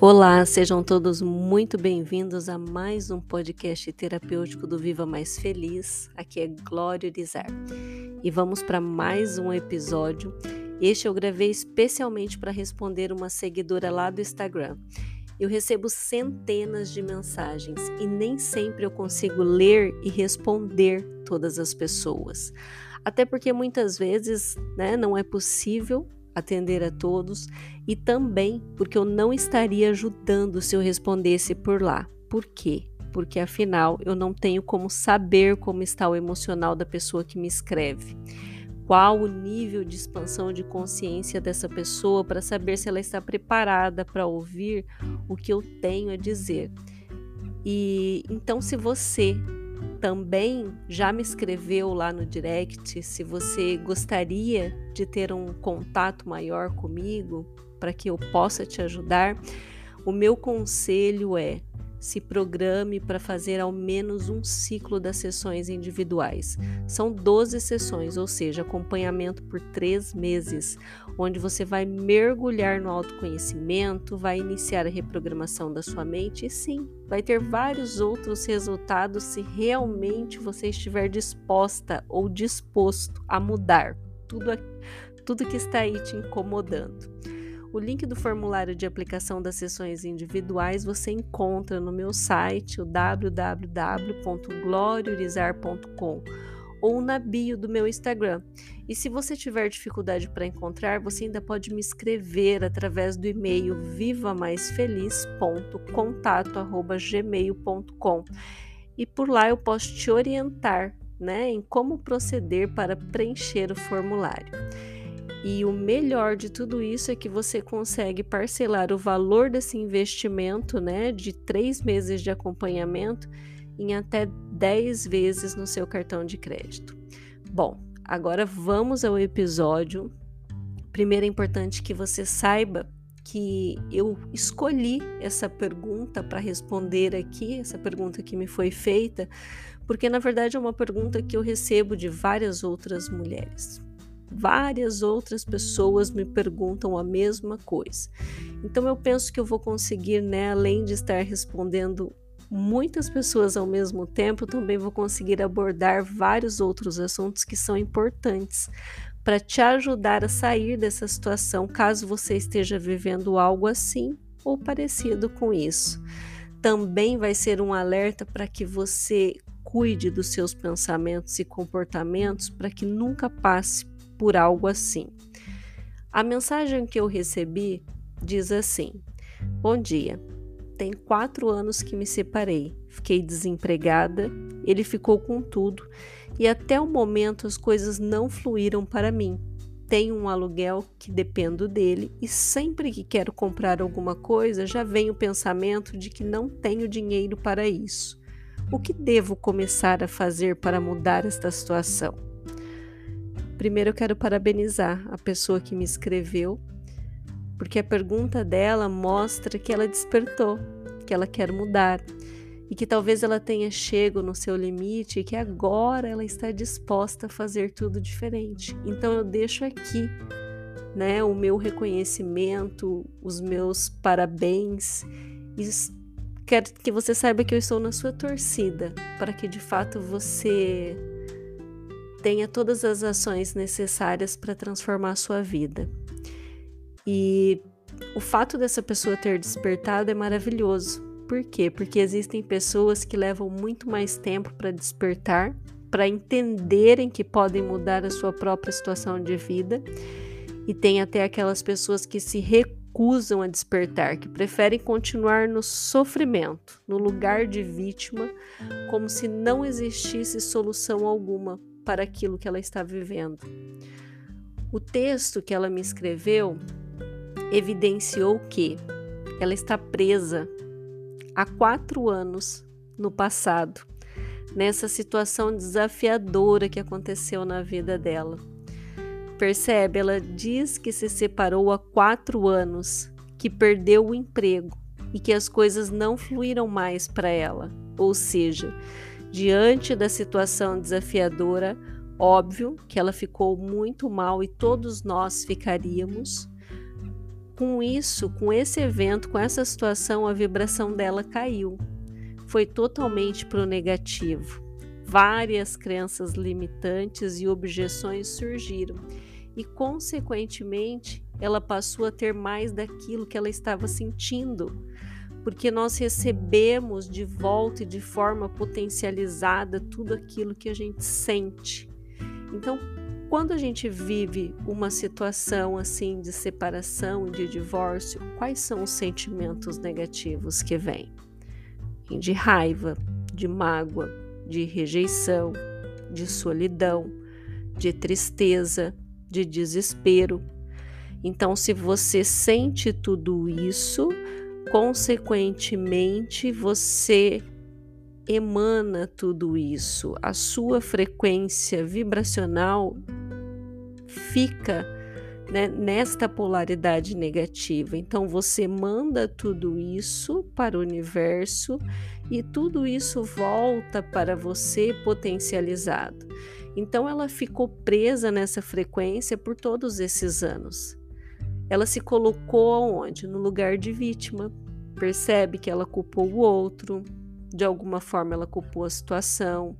Olá, sejam todos muito bem-vindos a mais um podcast terapêutico do Viva Mais Feliz. Aqui é Glória Urizar e vamos para mais um episódio. Este eu gravei especialmente para responder uma seguidora lá do Instagram. Eu recebo centenas de mensagens e nem sempre eu consigo ler e responder todas as pessoas. Até porque muitas vezes, não é possível atender a todos e também porque eu não estaria ajudando se eu respondesse por lá. Por quê? Porque afinal eu não tenho como saber como está o emocional da pessoa que me escreve. Qual o nível de expansão de consciência dessa pessoa para saber se ela está preparada para ouvir o que eu tenho a dizer. E então se você também já me escreveu lá no direct, se você gostaria de ter um contato maior comigo para que eu possa te ajudar, o meu conselho é: se programe para fazer ao menos um ciclo das sessões individuais. São 12 sessões, ou seja, acompanhamento por 3 meses, onde você vai mergulhar no autoconhecimento, vai iniciar a reprogramação da sua mente e sim, vai ter vários outros resultados se realmente você estiver disposta ou disposto a mudar tudo que está aí te incomodando. O link do formulário de aplicação das sessões individuais você encontra no meu site, o www.gloriorizar.com, ou na bio do meu Instagram. E se você tiver dificuldade para encontrar, você ainda pode me escrever através do e-mail vivamaisfeliz.contato@gmail.com. E por lá eu posso te orientar, em como proceder para preencher o formulário. E o melhor de tudo isso é que você consegue parcelar o valor desse investimento, de 3 meses de acompanhamento em até 10 vezes no seu cartão de crédito. Bom, agora vamos ao episódio. Primeiro é importante que você saiba que eu escolhi essa pergunta para responder aqui, essa pergunta que me foi feita, porque na verdade é uma pergunta que eu recebo de várias outras mulheres. Várias outras pessoas me perguntam a mesma coisa. Então eu penso que eu vou conseguir, além de estar respondendo muitas pessoas ao mesmo tempo, também vou conseguir abordar vários outros assuntos que são importantes para te ajudar a sair dessa situação, caso você esteja vivendo algo assim ou parecido com isso. Também vai ser um alerta para que você cuide dos seus pensamentos e comportamentos para que nunca passe por algo assim. A mensagem que eu recebi diz assim: bom dia, tem 4 anos que me separei, fiquei desempregada, ele ficou com tudo e até o momento as coisas não fluíram para mim. Tenho um aluguel que dependo dele e sempre que quero comprar alguma coisa já vem o pensamento de que não tenho dinheiro para isso. O que devo começar a fazer para mudar esta situação? Primeiro eu quero parabenizar a pessoa que me escreveu, porque a pergunta dela mostra que ela despertou, que ela quer mudar e que talvez ela tenha chegado no seu limite e que agora ela está disposta a fazer tudo diferente. Então eu deixo aqui, o meu reconhecimento, os meus parabéns e quero que você saiba que eu estou na sua torcida para que de fato você tenha todas as ações necessárias para transformar a sua vida. E o fato dessa pessoa ter despertado é maravilhoso. Por quê? Porque existem pessoas que levam muito mais tempo para despertar, para entenderem que podem mudar a sua própria situação de vida. E tem até aquelas pessoas que se recusam a despertar, que preferem continuar no sofrimento, no lugar de vítima, como se não existisse solução alguma para aquilo que ela está vivendo. O texto que ela me escreveu evidenciou que ela está presa há 4 anos no passado, nessa situação desafiadora que aconteceu na vida dela. Percebe? Ela diz que se separou há 4 anos, que perdeu o emprego e que as coisas não fluíram mais para ela. Ou seja, diante da situação desafiadora, óbvio que ela ficou muito mal e todos nós ficaríamos. com isso, com esse evento, com essa situação, a vibração dela caiu. Foi totalmente para o negativo. Várias crenças limitantes e objeções surgiram. E, consequentemente, ela passou a ter mais daquilo que ela estava sentindo. Porque nós recebemos de volta e de forma potencializada tudo aquilo que a gente sente. Então, quando a gente vive uma situação assim de separação, de divórcio, quais são os sentimentos negativos que vêm? De raiva, de mágoa, de rejeição, de solidão, de tristeza, de desespero. Então, se você sente tudo isso, consequentemente, você emana tudo isso. A sua frequência vibracional fica, né, nesta polaridade negativa. Então, você manda tudo isso para o universo e tudo isso volta para você potencializado. Então, ela ficou presa nessa frequência por todos esses anos. Ela se colocou aonde? No lugar de vítima. Percebe que ela culpou o outro, de alguma forma ela culpou a situação.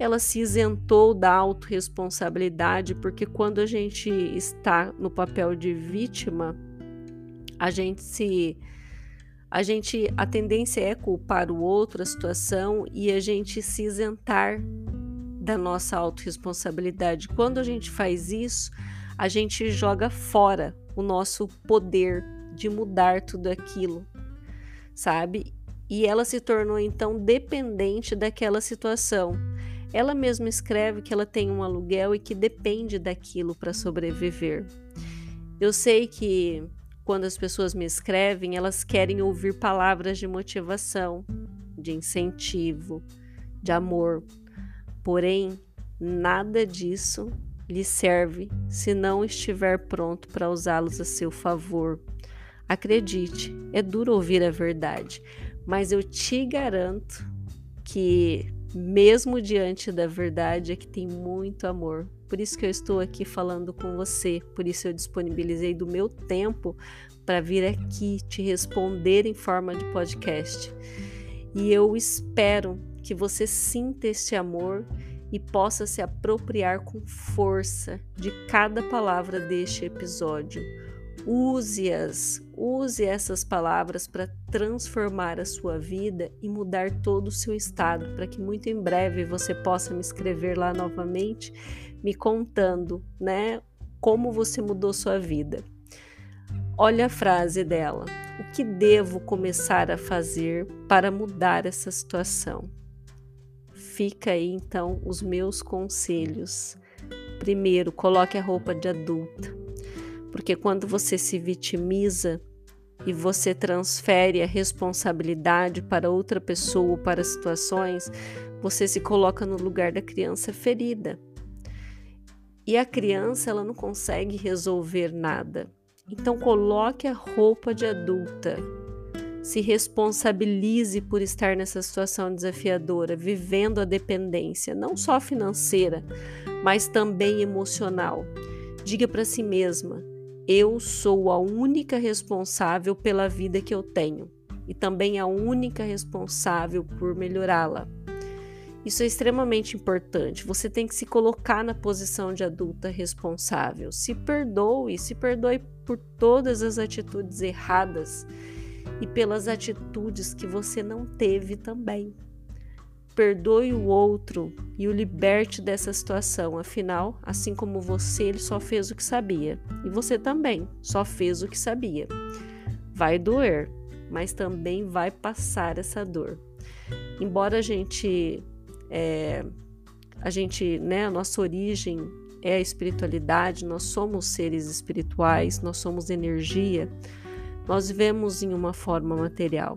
Ela se isentou da autorresponsabilidade, porque quando a gente está no papel de vítima, a tendência é culpar o outro, a situação, e a gente se isentar da nossa autorresponsabilidade. Quando a gente faz isso, a gente joga fora o nosso poder de mudar tudo aquilo, sabe? E ela se tornou, então, dependente daquela situação. Ela mesma escreve que ela tem um aluguel e que depende daquilo para sobreviver. Eu sei que, quando as pessoas me escrevem, elas querem ouvir palavras de motivação, de incentivo, de amor. Porém, nada disso lhe serve se não estiver pronto para usá-los a seu favor. Acredite, é duro ouvir a verdade, mas eu te garanto que, mesmo diante da verdade, é que tem muito amor. Por isso que eu estou aqui falando com você, por isso eu disponibilizei do meu tempo para vir aqui te responder em forma de podcast. E eu espero que você sinta este amor e possa se apropriar com força de cada palavra deste episódio. Use essas palavras para transformar a sua vida e mudar todo o seu estado, para que muito em breve você possa me escrever lá novamente, me contando, né, como você mudou sua vida. Olha a frase dela: o que devo começar a fazer para mudar essa situação? Fica aí, então, os meus conselhos. Primeiro, coloque a roupa de adulta, porque quando você se vitimiza e você transfere a responsabilidade para outra pessoa ou para situações, você se coloca no lugar da criança ferida. E a criança, ela não consegue resolver nada. Então, coloque a roupa de adulta. Se responsabilize por estar nessa situação desafiadora, vivendo a dependência, não só financeira, mas também emocional. Diga para si mesma: eu sou a única responsável pela vida que eu tenho e também a única responsável por melhorá-la. Isso é extremamente importante. Você tem que se colocar na posição de adulta responsável. Se perdoe por todas as atitudes erradas e pelas atitudes que você não teve também. Perdoe o outro e o liberte dessa situação. Afinal, assim como você, ele só fez o que sabia. E você também só fez o que sabia. Vai doer, mas também vai passar essa dor. Embora a nossa origem é a espiritualidade, nós somos seres espirituais, nós somos energia, nós vivemos em uma forma material.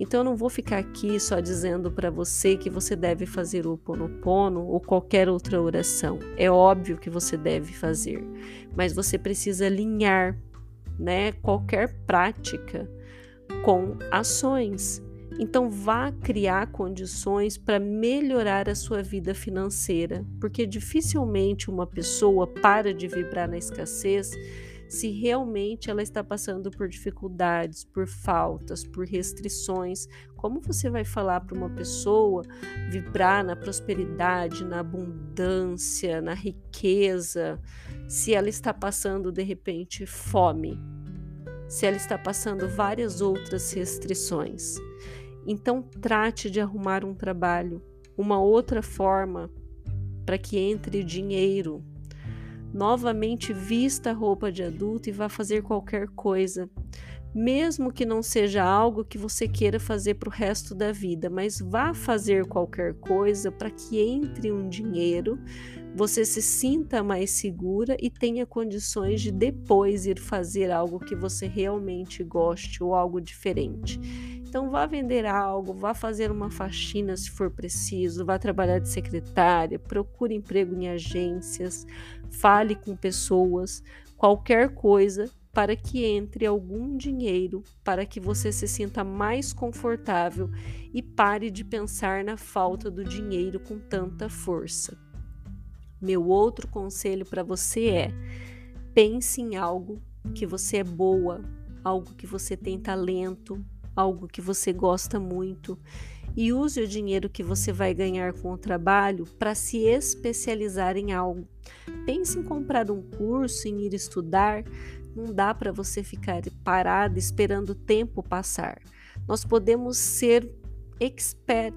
Então, eu não vou ficar aqui só dizendo para você que você deve fazer o Ho'oponopono ou qualquer outra oração. É óbvio que você deve fazer, mas você precisa alinhar, né, qualquer prática com ações. Então, vá criar condições para melhorar a sua vida financeira, porque dificilmente uma pessoa para de vibrar na escassez se realmente ela está passando por dificuldades, por faltas, por restrições. Como você vai falar para uma pessoa vibrar na prosperidade, na abundância, na riqueza, se ela está passando, de repente, fome, se ela está passando várias outras restrições? Então, trate de arrumar um trabalho, uma outra forma para que entre dinheiro. Novamente, vista a roupa de adulto e vá fazer qualquer coisa. Mesmo que não seja algo que você queira fazer para o resto da vida, mas vá fazer qualquer coisa para que entre um dinheiro, você se sinta mais segura e tenha condições de depois ir fazer algo que você realmente goste ou algo diferente. Então vá vender algo, vá fazer uma faxina se for preciso, vá trabalhar de secretária, procure emprego em agências, fale com pessoas, qualquer coisa, para que entre algum dinheiro, para que você se sinta mais confortável e pare de pensar na falta do dinheiro com tanta força. Meu outro conselho para você é: pense em algo que você é boa, algo que você tem talento, algo que você gosta muito, e use o dinheiro que você vai ganhar com o trabalho para se especializar em algo. Pense em comprar um curso, em ir estudar. Não dá para você ficar parada esperando o tempo passar. Nós podemos ser expert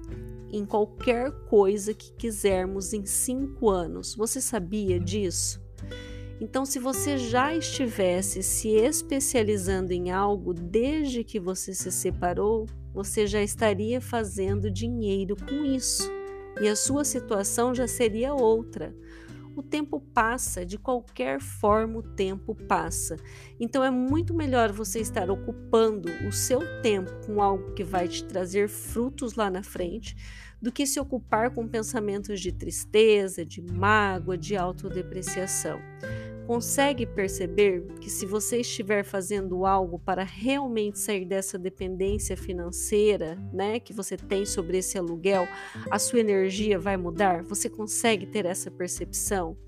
em qualquer coisa que quisermos em 5 anos. Você sabia disso? Então, se você já estivesse se especializando em algo desde que você se separou, você já estaria fazendo dinheiro com isso. E a sua situação já seria outra. O tempo passa, de qualquer forma o tempo passa. Então é muito melhor você estar ocupando o seu tempo com algo que vai te trazer frutos lá na frente, do que se ocupar com pensamentos de tristeza, de mágoa, de autodepreciação. Consegue perceber que se você estiver fazendo algo para realmente sair dessa dependência financeira, né, que você tem sobre esse aluguel, a sua energia vai mudar? Você consegue ter essa percepção?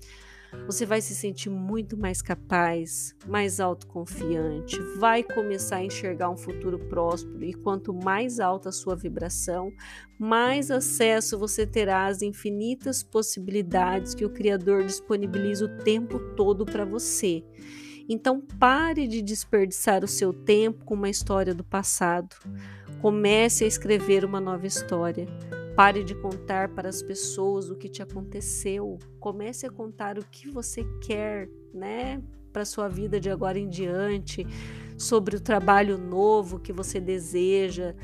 Você vai se sentir muito mais capaz, mais autoconfiante, vai começar a enxergar um futuro próspero, e quanto mais alta a sua vibração, mais acesso você terá às infinitas possibilidades que o Criador disponibiliza o tempo todo para você. Então pare de desperdiçar o seu tempo com uma história do passado. Comece a escrever uma nova história. Pare de contar para as pessoas o que te aconteceu. Comece a contar o que você quer, né, para a sua vida de agora em diante, sobre o trabalho novo que você deseja,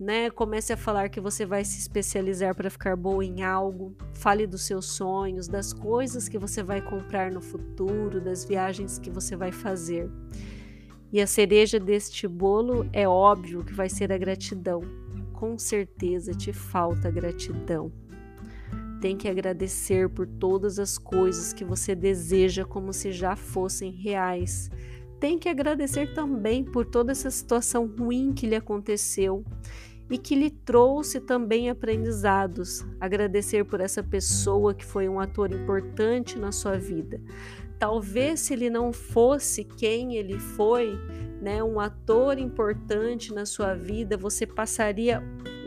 né? Comece a falar que você vai se especializar para ficar boa em algo. Fale dos seus sonhos, das coisas que você vai comprar no futuro, das viagens que você vai fazer. E a cereja deste bolo é óbvio que vai ser a gratidão. Com certeza te falta gratidão. Tem que agradecer por todas as coisas que você deseja como se já fossem reais. Tem que agradecer também por toda essa situação ruim que lhe aconteceu e que lhe trouxe também aprendizados. Agradecer por essa pessoa que foi um ator importante na sua vida. Talvez se ele não fosse quem ele foi, né, um ator importante na sua vida, você passaria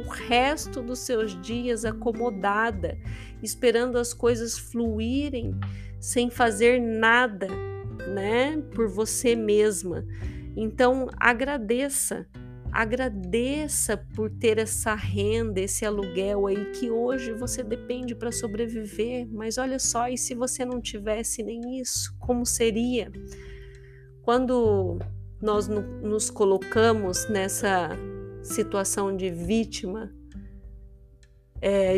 o resto dos seus dias acomodada, esperando as coisas fluírem, sem fazer nada, né, por você mesma. Então, agradeça. Agradeça por ter essa renda, esse aluguel aí que hoje você depende para sobreviver. Mas olha só, e se você não tivesse nem isso, como seria? Quando nós nos colocamos nessa situação de vítima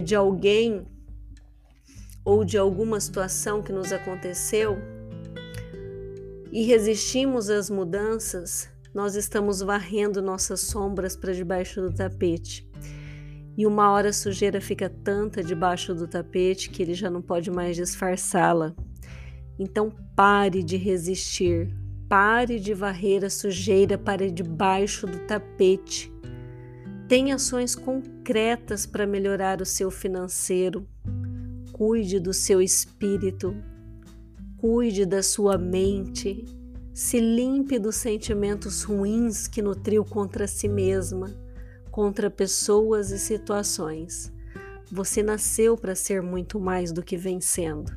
de alguém ou de alguma situação que nos aconteceu e resistimos às mudanças, nós estamos varrendo nossas sombras para debaixo do tapete. E uma hora a sujeira fica tanta debaixo do tapete que ele já não pode mais disfarçá-la. Então pare de resistir, pare de varrer a sujeira para debaixo do tapete. Tenha ações concretas para melhorar o seu financeiro. Cuide do seu espírito, cuide da sua mente. Se limpe dos sentimentos ruins que nutriu contra si mesma, contra pessoas e situações. Você nasceu para ser muito mais do que vem sendo.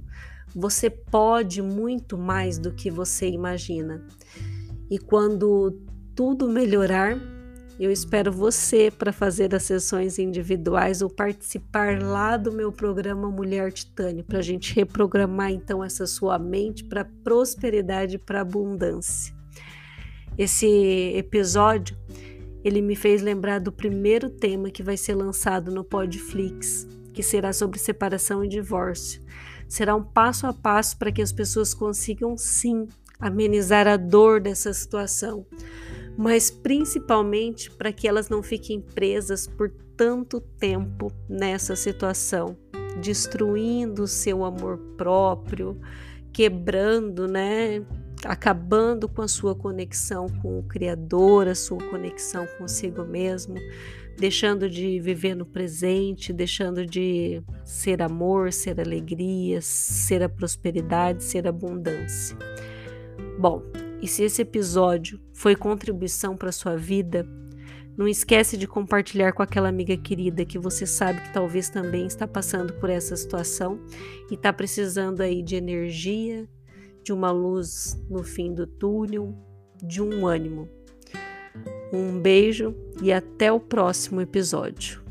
Você pode muito mais do que você imagina. E quando tudo melhorar, eu espero você para fazer as sessões individuais ou participar lá do meu programa Mulher Titânio, para a gente reprogramar então essa sua mente para prosperidade, para abundância. Esse episódio, ele me fez lembrar do primeiro tema que vai ser lançado no Podflix, que será sobre separação e divórcio. Será um passo a passo para que as pessoas consigam sim amenizar a dor dessa situação, mas principalmente para que elas não fiquem presas por tanto tempo nessa situação, destruindo o seu amor próprio, quebrando, acabando com a sua conexão com o Criador, a sua conexão consigo mesmo, deixando de viver no presente, deixando de ser amor, ser alegria, ser a prosperidade, ser a abundância. Bom, e se esse episódio foi contribuição para a sua vida, não esquece de compartilhar com aquela amiga querida que você sabe que talvez também está passando por essa situação e está precisando aí de energia, de uma luz no fim do túnel, de um ânimo. Um beijo e até o próximo episódio.